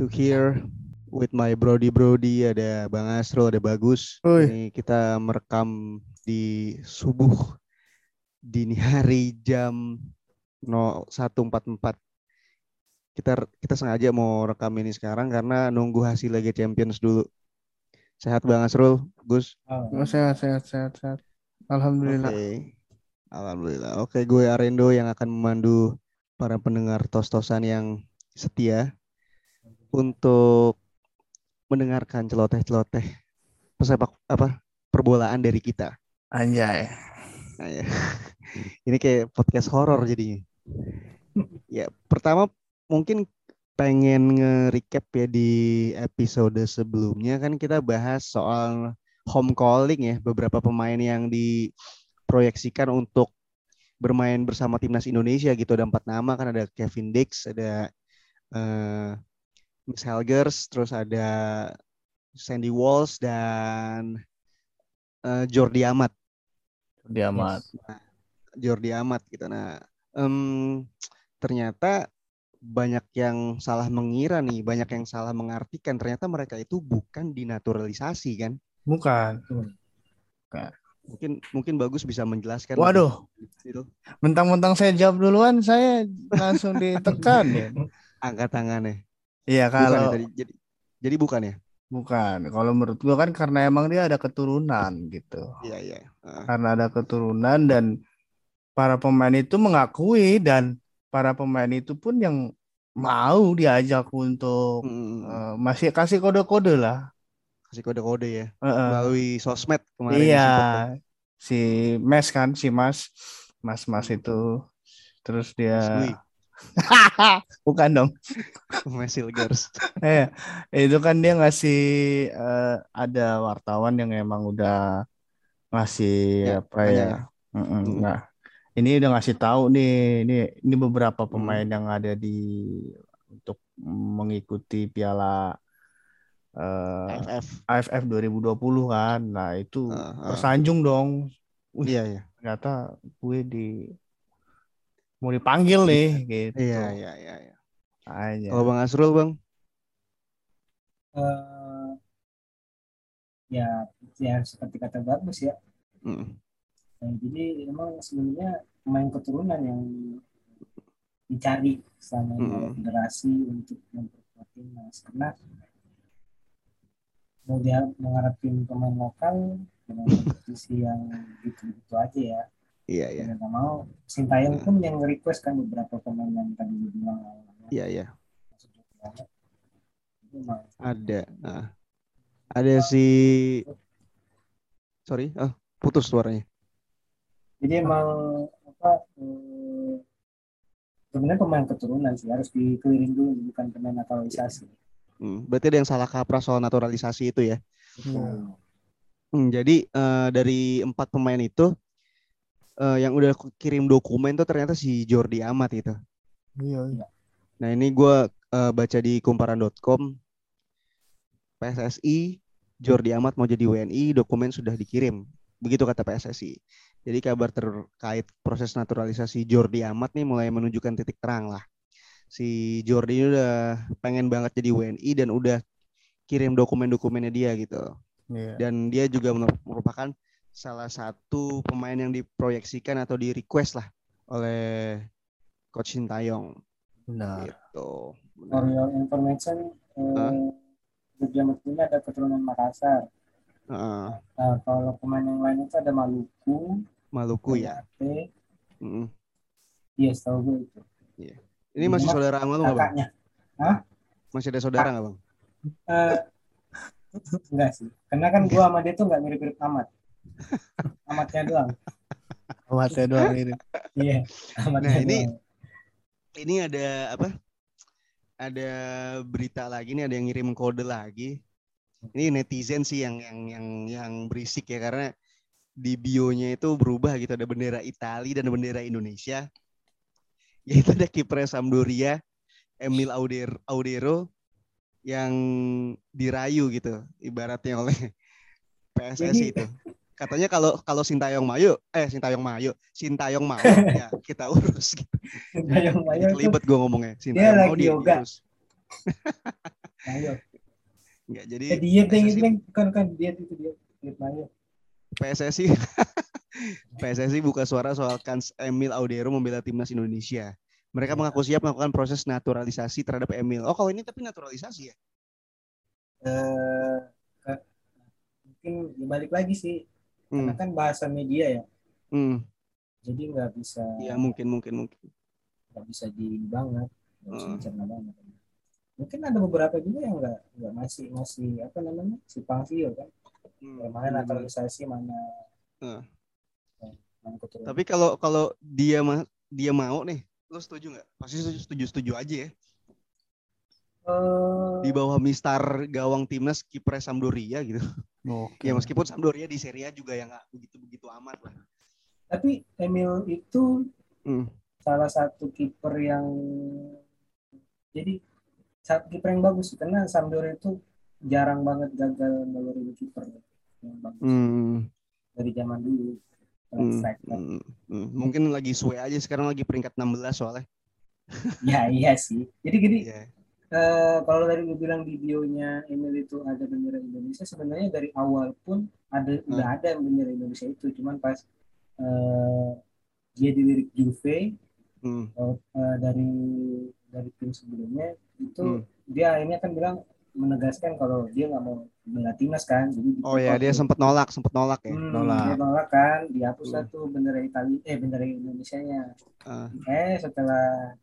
to here with my brody, ada Bang Asrul, ada Bagus. Oi. Ini kita merekam di subuh dini hari jam 01.44. Kita sengaja mau rekam ini sekarang karena nunggu hasil Liga Champions dulu. Sehat Bang Asrul, Gus? Oh, sehat. Alhamdulillah. Okay. Alhamdulillah. Oke, gue Arendo yang akan memandu para pendengar tos-tosan yang setia untuk mendengarkan celoteh-celoteh pesepak perbolaan dari kita. Anjay. Nah, ya. Ini kayak podcast horor jadinya. Ya, pertama mungkin pengen nge-recap ya, di episode sebelumnya kan kita bahas soal home calling ya, beberapa pemain yang diproyeksikan untuk bermain bersama Timnas Indonesia gitu. Ada 4 nama kan, ada Kevin Decks, ada Helgers, terus ada Sandy Walsh dan Jordi Amat. Nah, Jordi Amat gitu. Nah, ternyata banyak yang salah mengira nih, banyak yang salah mengartikan. Ternyata mereka itu bukan dinaturalisasi kan? Bukan. Mungkin Bagus bisa menjelaskan. Waduh. Gitu. Mentang-mentang saya jawab duluan, saya langsung ditekan ya. Angkat tangannya. Iya, kalau bukan, jadi bukan ya? Bukan. Kalau menurut gua kan karena emang dia ada keturunan gitu. Iya. Karena ada keturunan dan para pemain itu mengakui dan para pemain itu pun yang mau diajak untuk masih kasih kode-kode lah. Kasih kode-kode ya. Melalui sosmed kemarin. Iya. Mas itu terus dia bukan dong. Helgers. Itu kan dia ngasih ada wartawan yang emang udah ngasih Nah, ini udah ngasih tahu nih, ini beberapa pemain yang ada di untuk mengikuti Piala AFF 2020 kan. Nah, itu tersanjung dong. Iya. Ternyata gue mau dipanggil nih gitu. Iya. Kalau Bang Asrul, Bang? Ya seperti kata Bagus ya. Nah, jadi memang sebenarnya pemain keturunan yang dicari sama federasi untuk memperkuat timnas, karena mau dia mengharapin pemain lokal dengan kompetisi yang gitu-gitu aja ya. Iya. Nggak mau. Shin Tae-yong pun yang request kan beberapa pemain yang tadi dibilang. Iya. Ada. Nah. Ada si sorry, putus suaranya. Jadi emang sebenarnya pemain keturunan sih harus dikelirin dulu, bukan pemain naturalisasi. Berarti ada yang salah kaprah soal naturalisasi itu ya. Jadi dari 4 pemain itu yang udah kirim dokumen tuh ternyata si Jordi Amat gitu. Iya. Nah, ini gue baca di kumparan.com. PSSI, Jordi Amat mau jadi WNI, dokumen sudah dikirim. Begitu kata PSSI. Jadi kabar terkait proses naturalisasi Jordi Amat nih mulai menunjukkan titik terang lah. Si Jordi ini udah pengen banget jadi WNI dan udah kirim dokumen-dokumennya dia gitu. Yeah. Dan dia juga merupakan salah satu pemain yang diproyeksikan atau di request lah oleh Coach Shin Tae-yong. Benar. Gitu. For your information, ini ada keturunan Makassar. Nah, kalau pemain yang lain itu ada Maluku ya. Iya, tahu gue itu. Iya. Ini masih saudara sama lu nggak, Bang? Hah? Masih ada saudara nggak, Bang? Enggak sih. Karena kan gue sama dia tuh nggak mirip-mirip amat. Amatnya doang mirip. Iya. Nah, ini ada apa? Ada berita lagi nih, ada yang ngirim kode lagi. Ini netizen sih yang berisik ya, karena di bio-nya itu berubah gitu, ada bendera Italia dan bendera Indonesia. Yaitu ada kiper Sampdoria, Emil Audero yang dirayu gitu ibaratnya oleh PSSI itu. Katanya kalau Shin Tae-yong mau ya kita urus gitu. Shin Tae-yong mau. Kelibet gue ngomongnya. Shin Tae-yong mau dia yoga. Diurus. Enggak, jadi diet yang bukan diet itu diet banyak. PSSI PSSI buka suara soal kans Emil Audero membela Timnas Indonesia. Mereka mengaku siap melakukan proses naturalisasi terhadap Emil. Oh, kalau ini tapi naturalisasi ya? Mungkin dibalik lagi sih. Karena kan bahasa media ya. Jadi nggak bisa. Ya mungkin. Nggak bisa di banget. Nggak bisa dicerna banget. Mungkin ada beberapa juga yang nggak masih apa namanya si pangsil kan. Mana naturalisasi mana tapi kalau dia mau nih. Lo setuju nggak? Pasti setuju aja ya. Di bawah mistar gawang timnas kiper Sampdoria gitu. Okay. Ya meskipun Sampdoria di Serie A juga yang nggak begitu amat lah. Tapi Emil itu salah satu kiper yang jadi kiper yang bagus karena Sampdoria itu jarang banget gagal ngeluarin kiper yang bagus dari zaman dulu. Mungkin lagi suwe aja sekarang lagi peringkat 16 soalnya. Ya iya sih. Jadi yeah. Kalau dari gue bilang videonya Emil itu ada bendera Indonesia, sebenarnya dari awal pun udah ada bendera Indonesia itu, cuman pas dia dilirik Juve dari tim sebelumnya itu dia akhirnya kan bilang menegaskan kalau dia nggak mau bela timnas kan. Jadi dia sempat nolak ya. Dia nolak kan, dihapus satu bendera Italia bendera Indonesianya. Setelah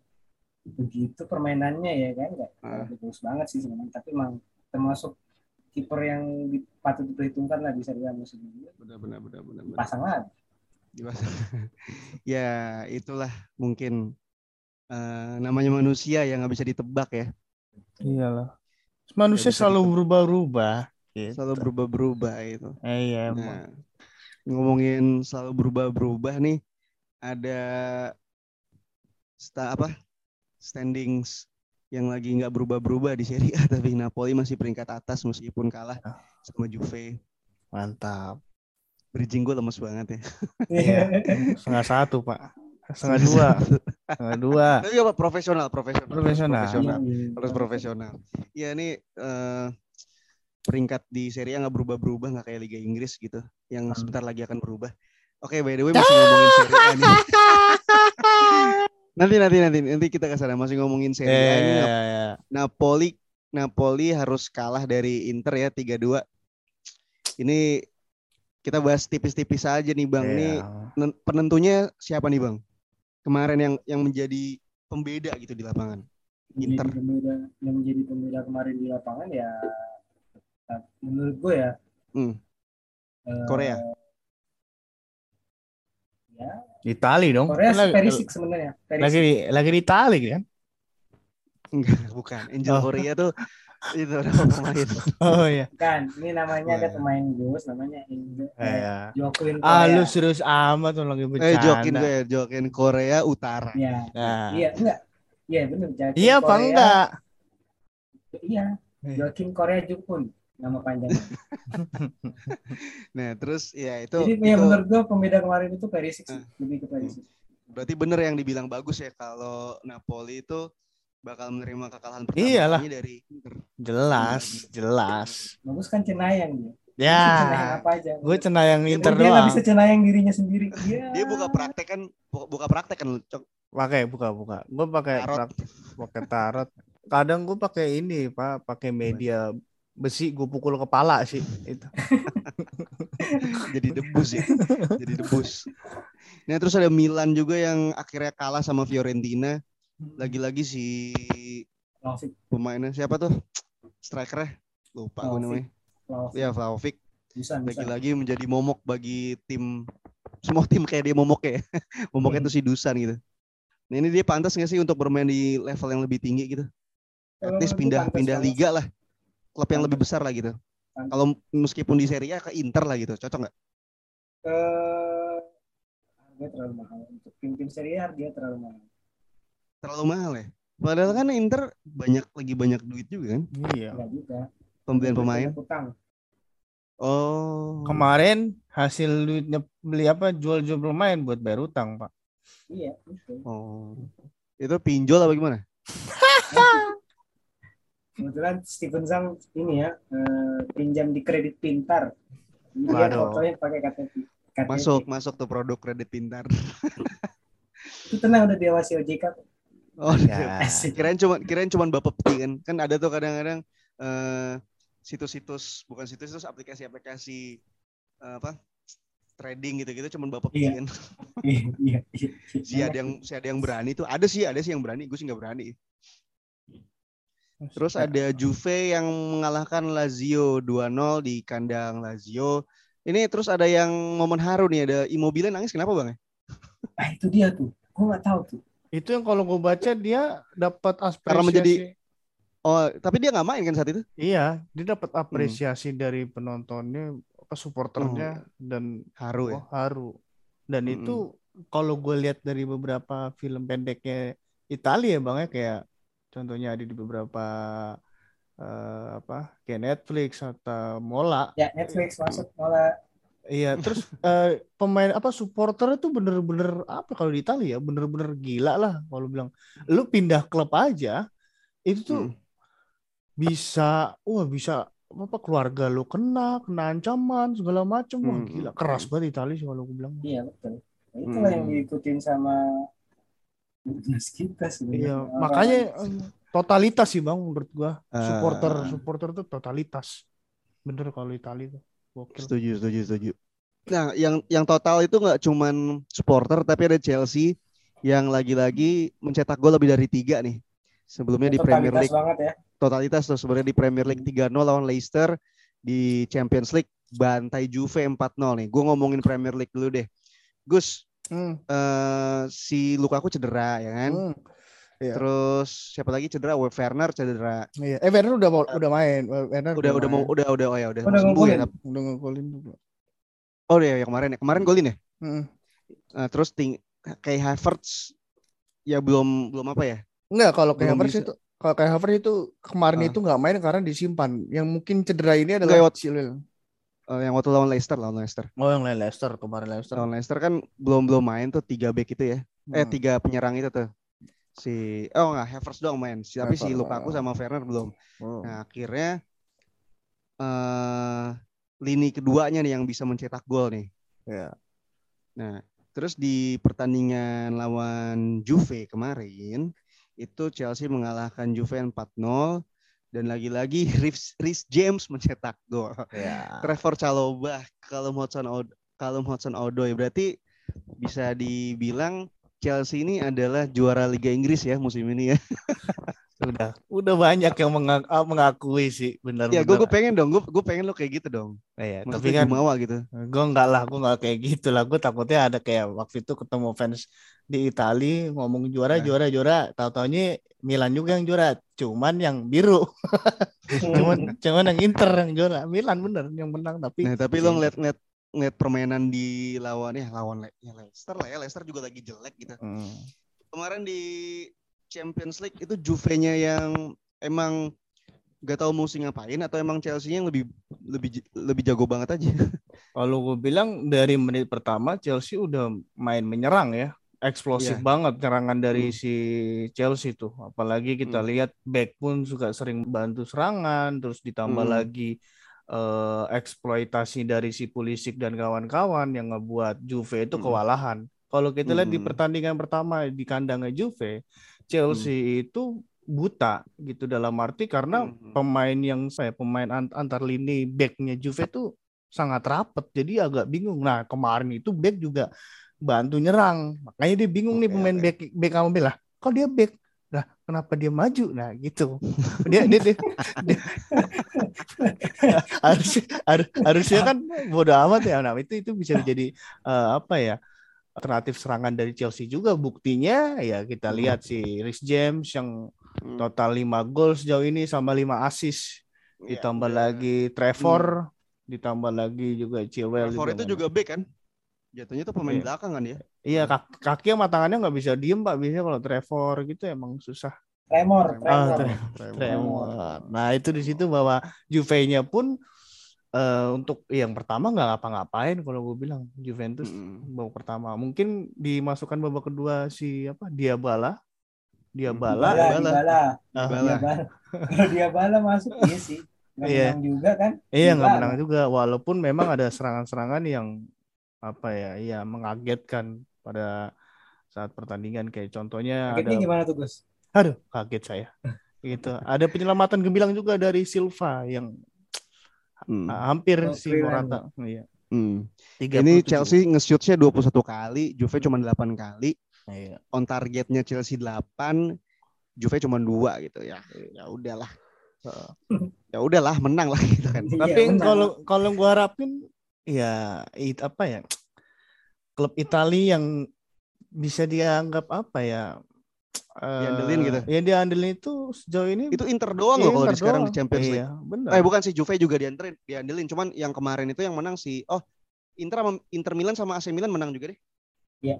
begitu permainannya ya kan nggak bagus banget sih sebenarnya, tapi memang termasuk kiper yang patut diperhitungkan lah bisa dia musim ini. Benar. Pasang lagi. Dipasang. Ya itulah mungkin namanya manusia yang nggak bisa ditebak ya. Iyalah. Manusia selalu berubah-ubah. Gitu. Selalu berubah-berubah itu. Iya. Nah, ngomongin selalu berubah-berubah nih, ada standings yang lagi nggak berubah-berubah di Serie A, tapi Napoli masih peringkat atas meskipun kalah sama Juve. Mantap. Bridging gue lemes banget ya. Iya. 1-1 Pak. 1-2. 2. Tapi apa profesional. Harus profesional. Ya ini peringkat di Serie A nggak berubah-berubah, nggak kayak Liga Inggris gitu yang sebentar lagi akan berubah. Oke, by the way masih ngomongin Serie A nih. Nanti kita kesana masih ngomongin Serie A ini. Yeah. Napoli harus kalah dari Inter ya 3-2. Ini kita bahas tipis-tipis aja nih Bang. Ini penentunya siapa nih Bang? Kemarin yang menjadi pembeda gitu di lapangan. Inter. Yang menjadi pembeda kemarin di lapangan ya menurut gue ya. Korea. Ya. Itali dong. Korea Perisik sebenarnya. Lagi di Itali kan? Enggak, bukan. Angel Korea tuh itu orang pemain. Oh iya. Kan, ini namanya ada pemain Gus namanya Angel. Jokin Korea. Ah, lu serius amat tuh lagi bercanda. Jokin Korea Utara. Iya. Nah. Iya, enggak. Iya, benar. Iya, apa enggak? Iya. Jokin Korea Jukun nama panjangnya. Nah, terus ya itu. Jadi yang menurut gue pembeda kemarin itu Perisic lebih ke Perisic. Berarti benar yang dibilang bagus ya kalau Napoli itu bakal menerima kekalahan pertamanya dari Inter. Jelas. Bagus kan cenayang dia. Ya. Cenayang apa aja. Gue cenayang Inter doang. Dia nggak bisa cenayang dirinya sendiri. Yeah. Dia buka praktek kan. Pakai buka. Gue pakai tarot. Kadang gue pakai ini Pak, pakai media besi gue pukul kepala sih itu. Jadi debus. Nah terus ada Milan juga yang akhirnya kalah sama Fiorentina. Lagi-lagi si pemainnya siapa tuh? Strikernya lupa gue namanya. Ya Vlahović. Lagi-lagi menjadi momok bagi tim. Semua tim kayak dia momoknya. Momoknya tuh si Dusan gitu. Nah ini dia pantas nggak sih untuk bermain di level yang lebih tinggi gitu? At least pindah liga lah. Klub yang lebih besar lah gitu. Kalau meskipun di Serie A ke Inter lah gitu, cocok nggak? Harganya terlalu mahal untuk tim-tim Serie A. Terlalu mahal ya. Padahal kan Inter lagi banyak duit juga kan? Iya. Pembelian pemain. Oh. Kemarin hasil duitnya beli jual pemain buat bayar utang Pak. Iya. Okay. Oh. Itu pinjol apa gimana? Kebetulan Steven Zhang ini ya, pinjam di Kredit Pintar. Dia fotonya pakai KTP. Masuk tuh produk Kredit Pintar. Itu tenang, udah diawasi OJK. Oh ya. Kirain cuma Bapak Peti kan. Kan ada tuh kadang-kadang bukan situs-situs aplikasi-aplikasi trading gitu-gitu cuman Bapak Peti kan. Iya. Si ada yang berani tuh. Ada sih yang berani, gue sih enggak berani. Terus ada Juve yang mengalahkan Lazio 2-0 di kandang Lazio. Ini terus ada yang momen haru nih, ada Immobile nangis, kenapa Bang? Ah itu dia tuh. Gue enggak tahu tuh. Itu yang kalau gue baca dia dapat apresiasi. Karena menjadi tapi dia nggak main kan saat itu? Iya, dia dapat apresiasi dari penontonnya, supporternya dan haru ya. Haru. Dan itu kalau gue lihat dari beberapa film pendeknya Italia Bang ya, kayak contohnya ada di beberapa kayak Netflix atau Mola. Ya, Netflix masuk Mola. Iya, terus pemain supporter itu bener-bener kalau di Italia ya bener-bener gila lah. Kalau bilang lu pindah klub aja itu tuh bisa keluarga lu kena ancaman segala macam. Wah gila, keras banget Italia sih kalau gue bilang. Iya betul. Nah, itulah yang diikutin sama kita sebenarnya. Iya, makanya totalitas sih Bang menurut gua. Supporter tuh totalitas. Bener kalau Italia tuh. Setuju. Nah, yang total itu nggak cuman supporter, tapi ada Chelsea yang lagi-lagi mencetak gol lebih dari 3 nih. Sebelumnya di Premier League. Banget ya. Totalitas tuh sebenarnya di Premier League 3-0 lawan Leicester, di Champions League bantai Juve 4-0 nih. Gue ngomongin Premier League dulu deh. Gus, si Lukaku cedera ya kan? Iya. Terus siapa lagi cedera? Werner cedera. Iya. Werner udah main. Werner udah sembuh ya. Udah ngegolin juga. Oh iya, yang kemarin golin ya. Terus kayak Havertz ya belum apa ya? Enggak, kalau kayak Havertz itu kemarin itu nggak main karena disimpan. Yang mungkin cedera ini adalah Chilwell. Yang waktu lawan Leicester. Oh, yang lawan Leicester kemarin Lawan Leicester kan belum main tuh 3 bek itu ya. 3 penyerang itu tuh. Havertz doang main. Tapi si Lukaku sama Werner belum. Nah, akhirnya lini keduanya nih yang bisa mencetak gol nih. Yeah. Nah, terus di pertandingan lawan Juve kemarin, itu Chelsea mengalahkan Juve 4-0 dan lagi-lagi Reece James mencetak gol. Yeah. Trevor Chalobah, Callum Hudson-Odoi. Berarti bisa dibilang Chelsea ini adalah juara Liga Inggris ya musim ini ya. Udah banyak yang mengakui sih, benar. Ya gue pengen dong, gue pengen lo kayak gitu dong. Iya, tapi kan mau gitu. Gue enggak lah, gue enggak kayak gitu lah. Gue takutnya ada kayak waktu itu ketemu fans di Italia ngomong juara. Tahu-taunya Milan juga yang juara, cuman yang biru. cuman yang Inter yang juara. Milan bener yang menang tapi. Nah, tapi lo ngeliat permainan di lawan Leicester lah ya. Leicester juga lagi jelek gitu. Kemarin di Champions League itu Juve-nya yang emang gak tahu mesti ngapain atau emang Chelsea-nya yang lebih jago banget aja. Kalau gue bilang dari menit pertama Chelsea udah main menyerang ya. Eksplosif banget serangan dari si Chelsea tuh. Apalagi kita lihat back pun juga sering bantu serangan, terus ditambah lagi eksploitasi dari si Pulisic dan kawan-kawan yang ngebuat Juve itu kewalahan. Kalau kita lihat di pertandingan pertama di kandangnya Juve, Chelsea itu buta gitu dalam arti karena pemain antar lini back-nya Juve itu sangat rapet, jadi agak bingung. Nah kemarin itu back juga bantu nyerang, makanya dia bingung nih pemain back kamu bilang, kalau dia back, nah kenapa dia maju? Nah gitu. Dia harusnya kan bodo amat ya. Nah itu bisa jadi alternatif serangan dari Chelsea juga. Buktinya ya kita lihat si Reece James yang total 5 gol sejauh ini sama 5 assist. Ditambah lagi Trevor, ditambah lagi juga Chilwell. Trevor itu juga back kan? Jatuhnya tuh pemain belakang kan ya? Iya, kaki sama tangannya nggak bisa diem Pak. Biasanya kalau Trevor gitu emang susah. Tremor. Nah itu di situ bahwa Juve-nya pun untuk yang pertama nggak ngapa-ngapain kalau gue bilang. Juventus babak pertama. Mungkin dimasukkan babak kedua si Diabala. Diabala. Diabala masuk ya sih. Nggak menang juga kan? Iya, nggak menang juga. Walaupun memang ada serangan-serangan yang mengagetkan pada saat pertandingan, kayak contohnya kagetnya ada... gimana tuh, Gus? Aduh, kaget saya. Gitu. Ada penyelamatan gemilang juga dari Silva yang hampir si Morata. Iya. Ini Chelsea nge-shoot-nya 21 kali, Juve cuma 8 kali. Iya. On targetnya Chelsea 8, Juve cuma 2 gitu ya. Ya udahlah. Ya udahlah, menang lah gitu kan. Tapi kalau gue harapin ya klub Italia yang bisa dianggap diandelin gitu. Yang diandelin itu sejauh ini itu Inter doang loh kalau sekarang di Champions League. Iya, bukan, si Juve juga diandelin, cuman yang kemarin itu yang menang si Inter Milan sama AC Milan menang juga deh. Iya.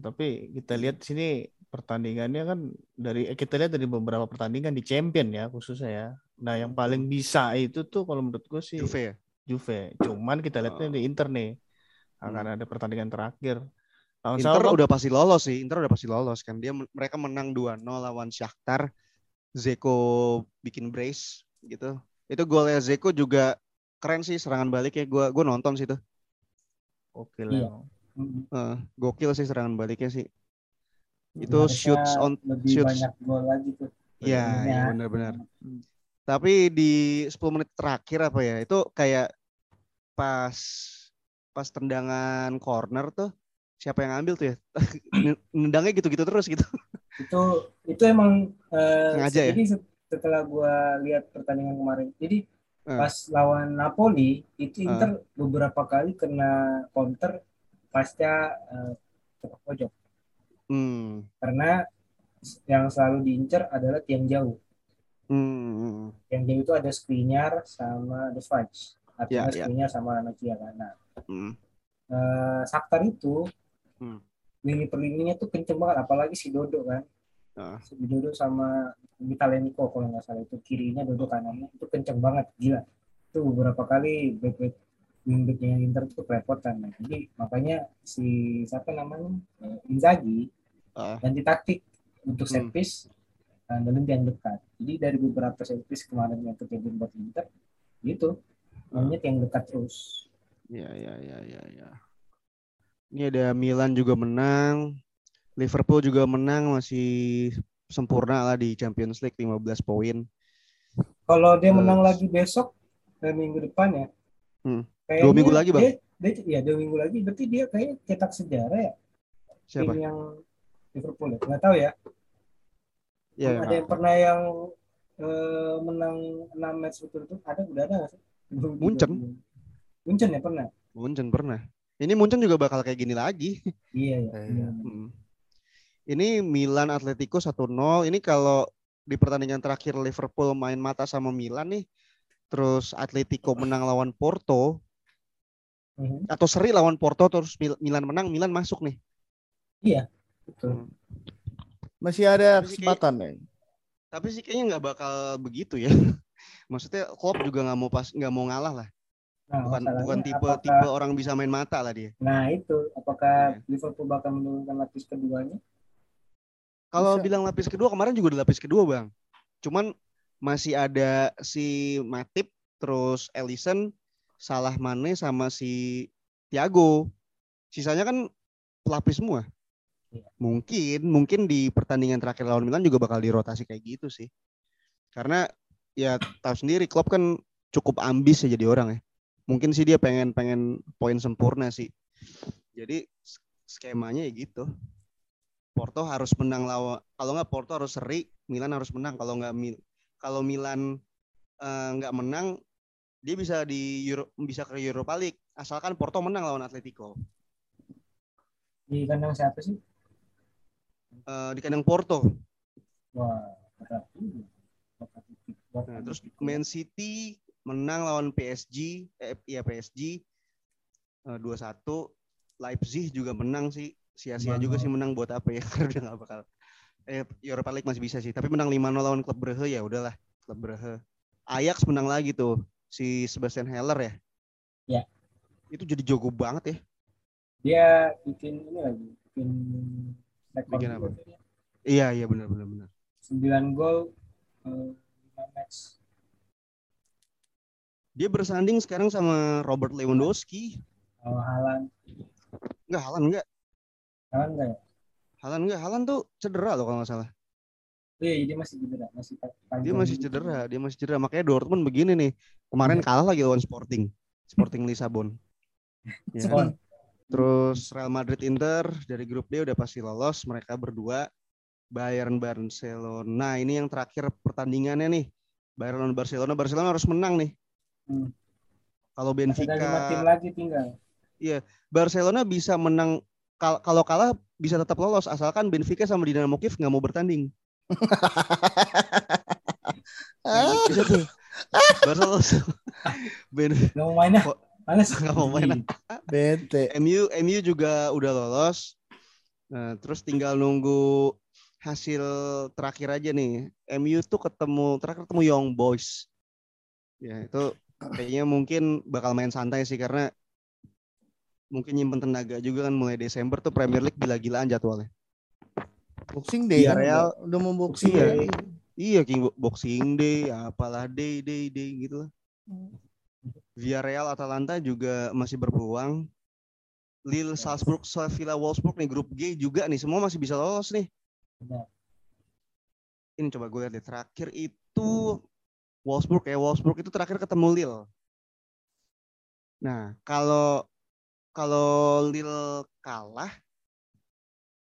Tapi kita lihat sini pertandingannya kan dari beberapa pertandingan di Champion ya khususnya ya. Nah, yang paling bisa itu tuh kalau menurut gue sih Juve ya. Juve, cuman kita lihatnya di Inter nih akan ada pertandingan terakhir. Inter udah pasti lolos kan. Mereka menang 2-0 lawan Shakhtar. Zeko bikin brace gitu. Itu golnya Zeko juga keren sih, serangan baliknya. Gue nonton sih itu. Oke lah. Iya. Gokil sih serangan baliknya sih. Itu shoots. Banyak gol lagi tuh. Iya, benar-benar. Tapi di 10 menit terakhir itu kayak pas tendangan corner tuh siapa yang ambil tuh ya? Nendangnya gitu-gitu terus gitu. Itu emang sengaja ya. Jadi setelah gue lihat pertandingan kemarin, jadi pas lawan Napoli itu Inter beberapa kali kena counter pasca tengah pojok. Karena yang selalu diincar adalah tiang jauh. Yang dia itu ada Skriniar sama The Fudge. Artinya Skriniar sama Nacia Gana. Shakhtar itu lini perlininya tuh kenceng banget. Apalagi si Dodo kan. Si Dodo sama Mitalenko kalau nggak salah itu. Kirinya Dodo, kanannya. Itu kenceng banget. Gila. Itu beberapa kali wingbacknya yang Inter itu kerepotan. Jadi makanya si Inzaghi ganti taktik untuk set piece. Andelin tiang dekat. Jadi dari beberapa servis kemarin yang terjadi buat Inter, gitu. Mainnya tiang dekat terus. Ya. Ini ada Milan juga menang, Liverpool juga menang, masih sempurna lah di Champions League 15 poin. Kalau dia menang lagi besok, minggu depan ya. 2 minggu lagi, Bang. Iya, 2 minggu lagi. Berarti dia kayak cetak sejarah ya. Siapa? Tim yang Liverpool ya. Nggak tahu ya. Ya, ada yang pernah yang menang 6 match betul-betul udah ada nggak sih? Munchen ya pernah. Munchen pernah. Ini Munchen juga bakal kayak gini lagi. Iya. Ini Milan Atletico 1-0. Ini kalau di pertandingan terakhir Liverpool main mata sama Milan nih, terus Atletico menang lawan Porto, atau seri lawan Porto terus Milan menang, Milan masuk nih. Iya. Betul. Masih ada kesempatan ya. Tapi sih kayaknya nggak bakal begitu ya. Maksudnya Klopp juga nggak mau ngalah lah. Nah, bukan tipe orang bisa main mata lah dia. Nah itu, apakah Liverpool bakal menurunkan lapis keduanya? Kalau bilang lapis kedua, kemarin juga ada lapis kedua, Bang. Cuman masih ada si Matip, terus Alisson, Salah, Mane sama si Thiago. Sisanya kan pelapis semua. Mungkin di pertandingan terakhir lawan Milan juga bakal dirotasi kayak gitu sih. Karena ya tahu sendiri Klopp kan cukup ambis ya jadi orang ya. Mungkin sih dia pengen poin sempurna sih. Jadi skemanya ya gitu. Porto harus menang lawan, kalau nggak Porto harus seri, Milan harus menang. Kalau Milan nggak menang, dia bisa ke Europa League asalkan Porto menang lawan Atletico. Di kandang siapa sih? Di kandang Porto. Wah, nah, terus Man City menang lawan PSG 2-1. Leipzig juga menang sih. Sia-sia juga sih menang, buat apa ya? Karena udah nggak bakal. Europa League masih bisa sih. Tapi menang 5-0 lawan klub Brugge, ya udahlah. Klub Brugge. Ajax menang lagi tuh. Si Sebastian Haller ya. Ya. Itu jadi jago banget ya. Dia bikin rekor. Bikin apa? Iya, iya benar. 9 gol 5 match. Dia bersanding sekarang sama Robert Lewandowski. Oh, Haaland. Enggak, Haaland enggak. Haaland tuh cedera loh kalau enggak salah. Iya, dia masih cedera, Dia masih cedera. Makanya Dortmund begini nih. Kemarin kalah lagi lawan Sporting Lisbon. Ya. Terus Real Madrid Inter dari grup D udah pasti lolos mereka berdua. Bayern Barcelona ini yang terakhir pertandingannya nih. Bayern Barcelona harus menang nih. Kalau Benfica ada 5 tim lagi tinggal. Iya, Barcelona bisa menang kalau kalah bisa tetap lolos asalkan Benfica sama Dinamo Kiev enggak mau bertanding. Barcelona mainnya bete. MU juga udah lolos. Nah, terus tinggal nunggu hasil terakhir aja nih. MU tuh terakhir ketemu Young Boys. Ya, itu kayaknya mungkin bakal main santai sih karena mungkin nyimpen tenaga juga kan mulai Desember tuh Premier League gila-gilaan jadwalnya. Boxing Day Villarreal ya, udah mau Boxing Day. Iya, Boxing Day, apalah day gitu lah. Villarreal Atalanta juga masih berpeluang. Lille, Salzburg, Sevilla, Wolfsburg nih grup G juga nih, semua masih bisa lolos nih. Ini coba gue lihat deh, terakhir itu Wolfsburg itu terakhir ketemu Lille. Nah, kalau Lille kalah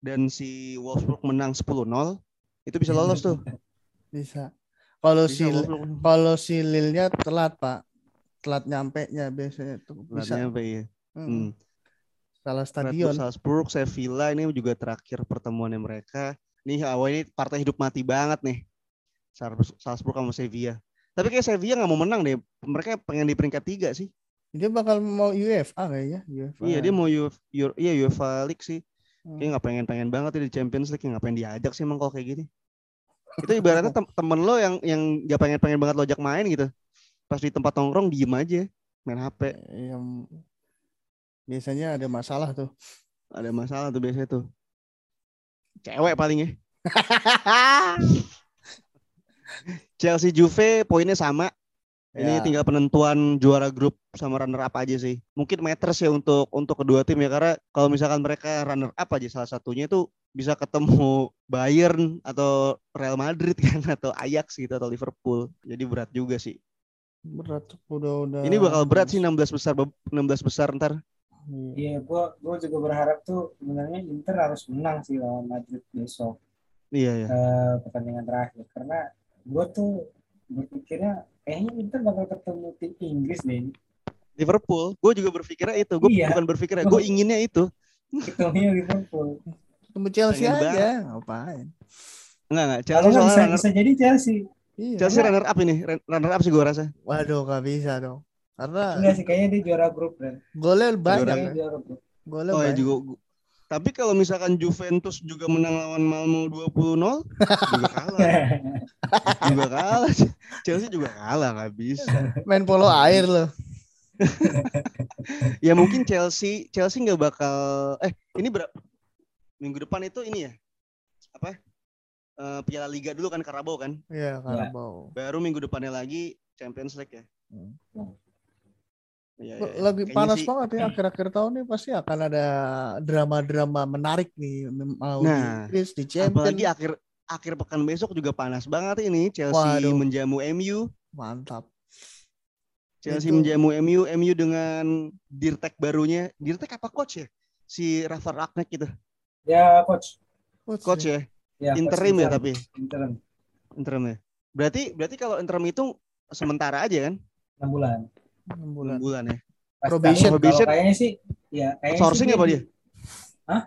dan si Wolfsburg menang 10-0 itu bisa lolos tuh. Bisa. Kalau si Lille-nya telat, Pak. Telat nyampenya biasanya tuh. Bisa nyampe ya. Salah stadion. Salzburg, Sevilla ini juga terakhir pertemuannya mereka. Nih awalnya partai hidup mati banget nih. Salzburg sama Sevilla. Tapi kayak Sevilla nggak mau menang deh. Mereka pengen di peringkat 3 sih. Dia bakal mau UEFA kayaknya. UEFA. Iya, dia mau UEFA League sih. Dia nggak pengen banget ya di Champions League. Ngapain diajak sih emang kalau kayak gini? Itu ibaratnya temen lo yang nggak pengen banget lo ajak main gitu. Pas di tempat nongkrong diem aja, main HP. Yang biasanya ada masalah tuh. Ada masalah tuh biasanya tuh. Cewek palingnya. Chelsea Juve poinnya sama. Ini ya. Tinggal penentuan juara grup sama runner up aja sih. Mungkin matters ya untuk kedua tim ya, karena kalau misalkan mereka runner up aja salah satunya itu bisa ketemu Bayern atau Real Madrid kan, atau Ajax gitu, atau Liverpool. Jadi berat juga sih. Berat udah. Ini bakal berat sih 16 besar ntar. Iya, gua juga berharap tuh sebenarnya Inter harus menang sih lawan Madrid besok. Iya. Pertandingan terakhir karena gua tuh berpikirnya kayaknya Inter bakal ketemu tim Inggris deh. Liverpool, gue juga berpikirnya itu. Gue iya. Bukan berpikirnya, gue inginnya itu. Ketemunya Liverpool. Ketemu Chelsea aja. Ngapain? Enggak. Chelsea soalnya bisa jadi Chelsea. Iya. Chelsea runner up ini. Runner up sih gue rasa. Waduh, gak bisa dong. Karena enggak sih, kayaknya dia juara grup. Golnya banyak. Golnya banyak. Juga. Tapi kalau misalkan Juventus juga menang lawan Malmo 20-0 juga kalah. Chelsea juga kalah, enggak bisa. Main polo air loh. Ya mungkin Chelsea enggak bakal ini minggu depan itu ini ya. Apa? Piala Liga dulu kan Karabau kan? Iya, Karabau. Ya. Baru minggu depannya lagi Champions League ya. Ya. Lebih panas banget ya akhir-akhir tahun ini pasti akan ada drama-drama menarik nih mau di Inggris, di Champions. Apalagi akhir pekan besok juga panas banget ini Chelsea. Waduh. Menjamu MU. Mantap. Chelsea menjamu MU dengan Dirtek barunya. Dirtek apa coach ya? Si Rafael Rangnick gitu. Ya coach ya. Ya interim coach ya tapi. Interim ya. Berarti kalau interim itu sementara aja kan? 6 bulan ya. Probation. Kayaknya sih ya outsourcing apa dia? Hah?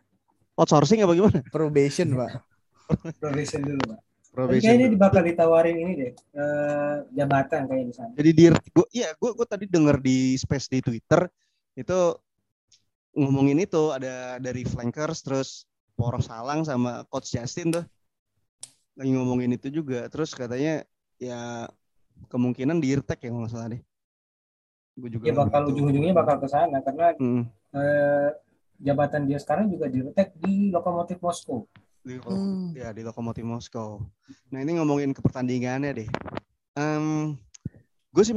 Outsourcing apa gimana? Probation, Pak. Probation dulu, Pak. Probation. Kayaknya dia bakal ditawarin ini deh, jabatan kayak di sana. Jadi gue tadi denger di space di Twitter itu ngomongin itu ada dari flankers terus Poros Salang sama coach Justin tuh lagi ngomongin itu juga. Terus katanya ya kemungkinan di Irtek ya kalau nggak salah deh. Dia bakal ujung-ujungnya bakal ke sana karena jabatan dia sekarang juga diretek di Lokomotif Moskow. Ya, di Lokomotif Moskow. Nah, ini ngomongin ke pertandingannya deh. Gue sih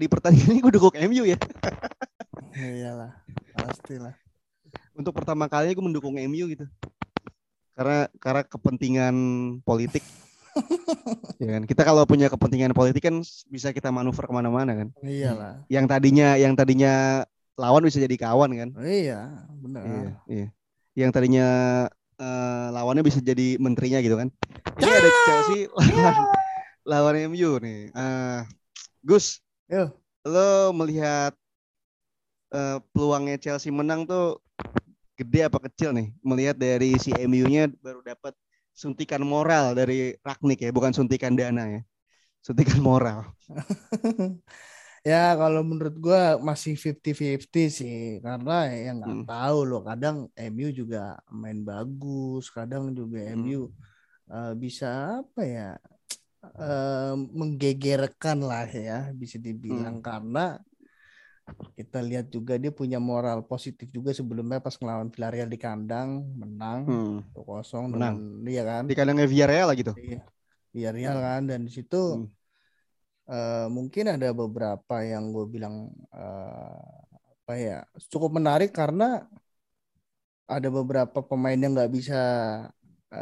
di pertandingan ini gue dukung MU ya. Iyalah, pastilah. Untuk pertama kalinya gue mendukung MU gitu. Karena kepentingan politik. Ya kan? Kita kalau punya kepentingan politik kan bisa kita manuver kemana-mana kan. Iyalah. Yang tadinya lawan bisa jadi kawan kan. Iya, benar. Iya. Yang tadinya lawannya bisa jadi menterinya gitu kan. Ini ada Chelsea lawan MU nih. Gus, lo melihat peluangnya Chelsea menang tuh gede apa kecil nih? Melihat dari si MU-nya baru dapat suntikan moral dari Rangnick ya, bukan suntikan dana ya. Suntikan moral. Ya kalau menurut gue masih 50-50 sih. Karena ya gak tahu loh. Kadang MU juga main bagus. Kadang juga MU bisa apa ya, menggegerkan lah ya. Bisa dibilang karena kita lihat juga dia punya moral positif juga sebelumnya. Pas ngelawan Villarreal di kandang menang 2-0 menang. Iya kan? Di kandangnya Villarreal gitu. Iya. Villarreal kan. Dan di situ mungkin ada beberapa yang gue bilang cukup menarik karena ada beberapa pemain yang nggak bisa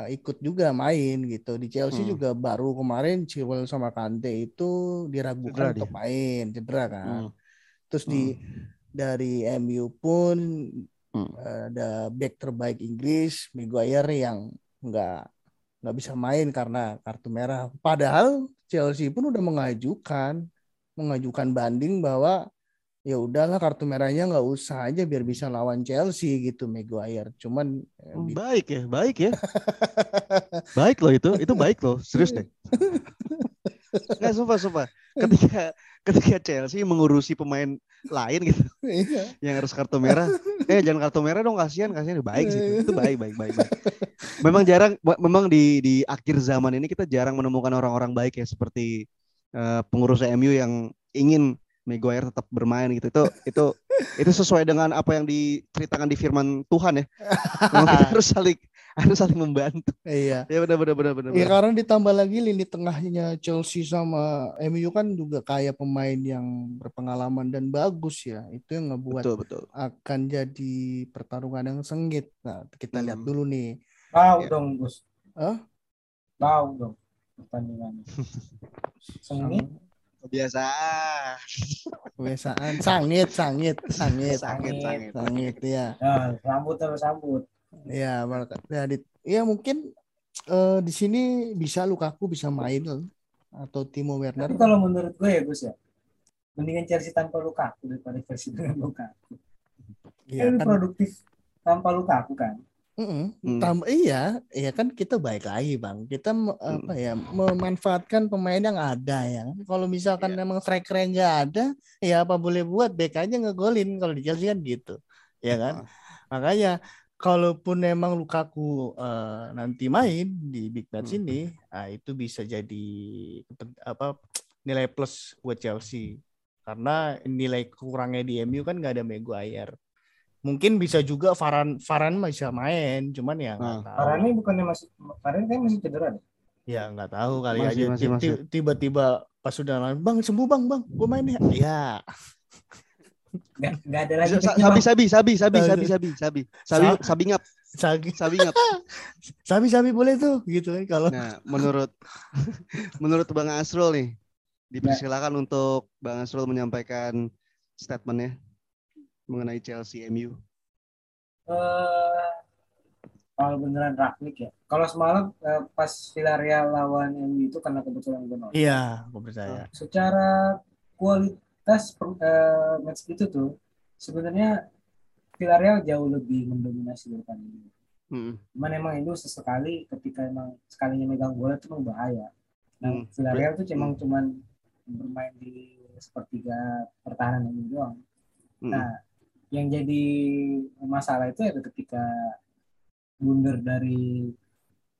ikut juga main gitu. Di Chelsea juga baru kemarin Chilwell sama Kante itu diragukan untuk main, cedera kan. Terus dari MU pun ada back terbaik Inggris Maguire yang nggak bisa main karena kartu merah. Padahal Chelsea pun udah mengajukan banding bahwa ya udahlah kartu merahnya nggak usah aja biar bisa lawan Chelsea gitu Maguire. Cuman baik ya. Baik loh itu baik loh, serius deh. Nggak sumpah. Ketika Chelsea mengurusi pemain lain gitu, yang harus kartu merah. Jangan kartu merah dong, kasihan. Baik sih itu baik. Memang di akhir zaman ini kita jarang menemukan orang-orang baik ya seperti pengurus MU yang ingin Maguire tetap bermain gitu. Itu sesuai dengan apa yang diceritakan di firman Tuhan ya. Memang kita harus saling membantu. Iya. Ya benar. Ya karena ditambah lagi lini tengahnya Chelsea sama MU kan juga kaya pemain yang berpengalaman dan bagus ya. Itu yang ngebuat betul. Akan jadi pertarungan yang sengit. Nah, kita lihat dulu nih. Tahu dong, Gus. Hah? Tahu dong pertandingannya. Sengit kebiasaan. Sangit ya. Nah, sambut. Ya, mungkin di sini bisa Lukaku bisa main atau Timo Werner. Tapi kalau menurut gue ya Gus ya, mendingan Chelsea tanpa Lukaku daripada Chelsea dengan Lukaku. Iya, kan produktif tanpa Lukaku kan. Iya kan kita baik lagi Bang. Kita memanfaatkan pemain yang ada ya. Kalau misalkan emang striker nggak ada, ya apa boleh buat bek aja ngegolin kalau di Chelsea kan gitu. Ya kan? Makanya kalaupun memang Lukaku nanti main di big match ini, itu bisa jadi nilai plus buat Chelsea. Karena nilai kurangnya di MU kan nggak ada Maguire. Mungkin bisa juga Varane bisa main, cuman ya nggak tahu. Varane kan masih cedera deh. Ya nggak tahu kali aja. Tiba-tiba pas sudah lawan, Bang sembuh Bang, gue main ya. Ya. Enggak ada lagi. Sabi boleh tuh gitu kan kalau. Nah, menurut Bang Asrul nih, dipersilakan untuk Bang Asrul menyampaikan statementnya mengenai Chelsea MU. Kalau beneran Rangnick ya. Kalau semalam pas Villarreal lawan MU itu karena kebetulan benar. Iya, gue percaya. Secara kualitas match itu tuh sebenarnya Villarreal jauh lebih mendominasi daripada ini. Cuman emang itu sesekali ketika emang sekalinya megang bola itu memang bahaya. Nah, Villarreal tuh emang cuman bermain di sepertiga pertahanan ini doang. Nah, yang jadi masalah itu ada ketika blunder dari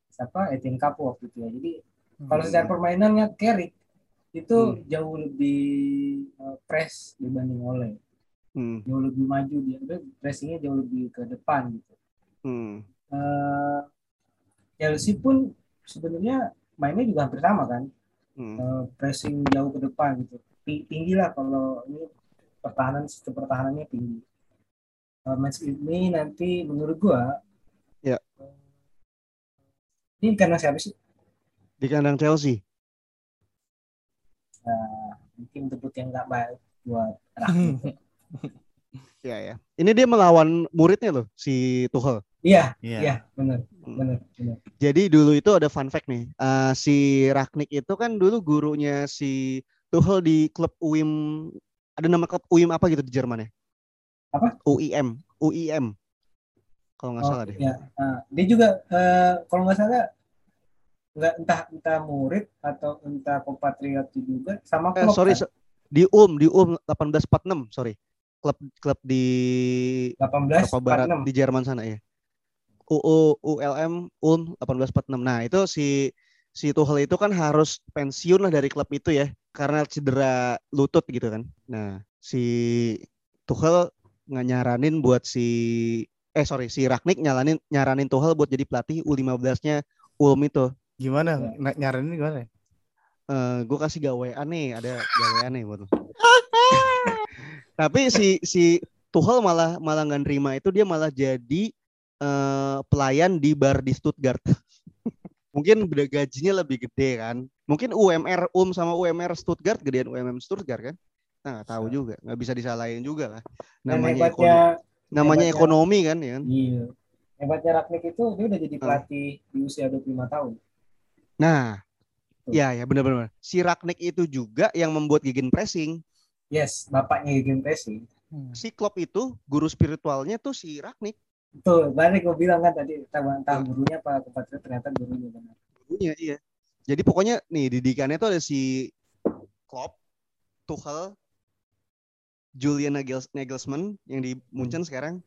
siapa? Etienne Capoue waktu itu ya. Jadi kalau secara permainannya Carrick itu jauh lebih press dibanding Ole. Jauh lebih maju dia, pressingnya jauh lebih ke depan gitu. Chelsea pun sebenarnya mainnya juga hampir sama kan, pressing jauh ke depan gitu, tinggi lah kalau ini pertahanan, sistem pertahanannya tinggi. Match ini nanti menurut gua ya, ini kandang siapa sih? Di kandang Chelsea. Nah, mungkin debut yang nggak baik buat Rangnick. Ya ya. Ini dia melawan muridnya loh, si Tuchel. Iya, iya, ya, benar, benar, benar. Jadi dulu itu ada fun fact nih. Si Rangnick itu kan dulu gurunya si Tuchel di klub UIM. Ada nama klub UIM apa gitu di Jerman ya? Apa? UIM. Kalau nggak salah deh. Ya. Dia juga kalau nggak salah nggak entah murid atau entah kompatriot juga sama klub. Sorry, kan? di Ulm 1846, sorry. Klub di 1846 Eropa Barat, di Jerman sana ya. Ulm 1846. Nah, itu si Tuchel itu kan harus pensiun lah dari klub itu ya, karena cedera lutut gitu kan. Nah, si Tuchel nyaranin buat si Rangnick nyaranin Tuchel buat jadi pelatih U15-nya Ulm itu. Gimana? Nyaranin gimana? Gue kasih gawean nih, ada gawean nih buat lo. Tapi si Tuchel malah nggak nerima itu, dia malah jadi pelayan di bar di Stuttgart. Mungkin beda gajinya lebih gede kan? Mungkin UMR sama UMR Stuttgart gedean UMR Stuttgart kan? Nah, nggak tahu juga, nggak bisa disalahin juga lah. Namanya ekonomi kan ya. Iya. Hebatnya Rangnick itu dia udah jadi pelatih di usia 25 tahun. Nah, ya benar-benar. Si Rangnick itu juga yang membuat Gegen Pressing. Yes, bapaknya Gegen Pressing. Si Klopp itu guru spiritualnya tuh si Rangnick. Betul, balik gue bilang kan tadi, entah gurunya apa tempatnya, ternyata gurunya benar. Gurunya iya. Jadi pokoknya nih didikannya tuh ada si Klopp, Tuchel, Julian Nagelsmann yang di Munchen sekarang,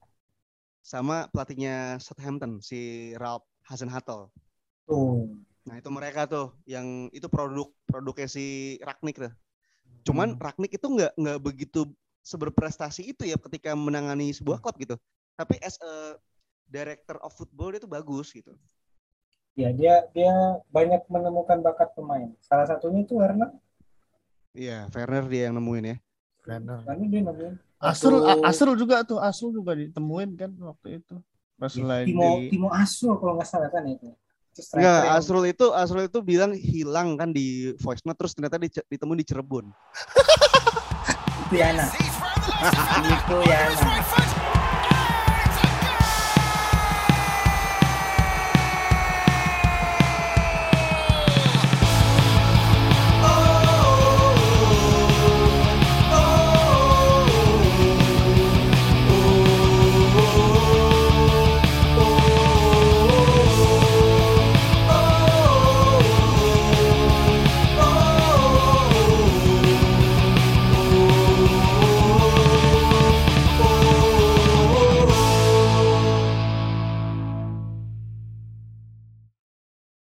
sama pelatihnya Southampton si Ralf Hasenhüttl. Oh. Nah, itu mereka tuh yang itu produknya si Rangnick tuh. Cuman Rangnick itu enggak begitu seberprestasi itu ya ketika menangani sebuah klub gitu. Tapi as a director of football dia tuh bagus gitu. Ya, dia banyak menemukan bakat pemain. Salah satunya itu Werner. Iya, Werner dia yang nemuin ya. Werner. Kan dia nemuin. Asrul juga ditemuin kan waktu itu. Pas lagi Timo Asrul kalau nggak salah kan itu. Enggak, Asrul itu bilang hilang kan di voice note, terus ternyata ditemuin di Cirebon. Itu Yana.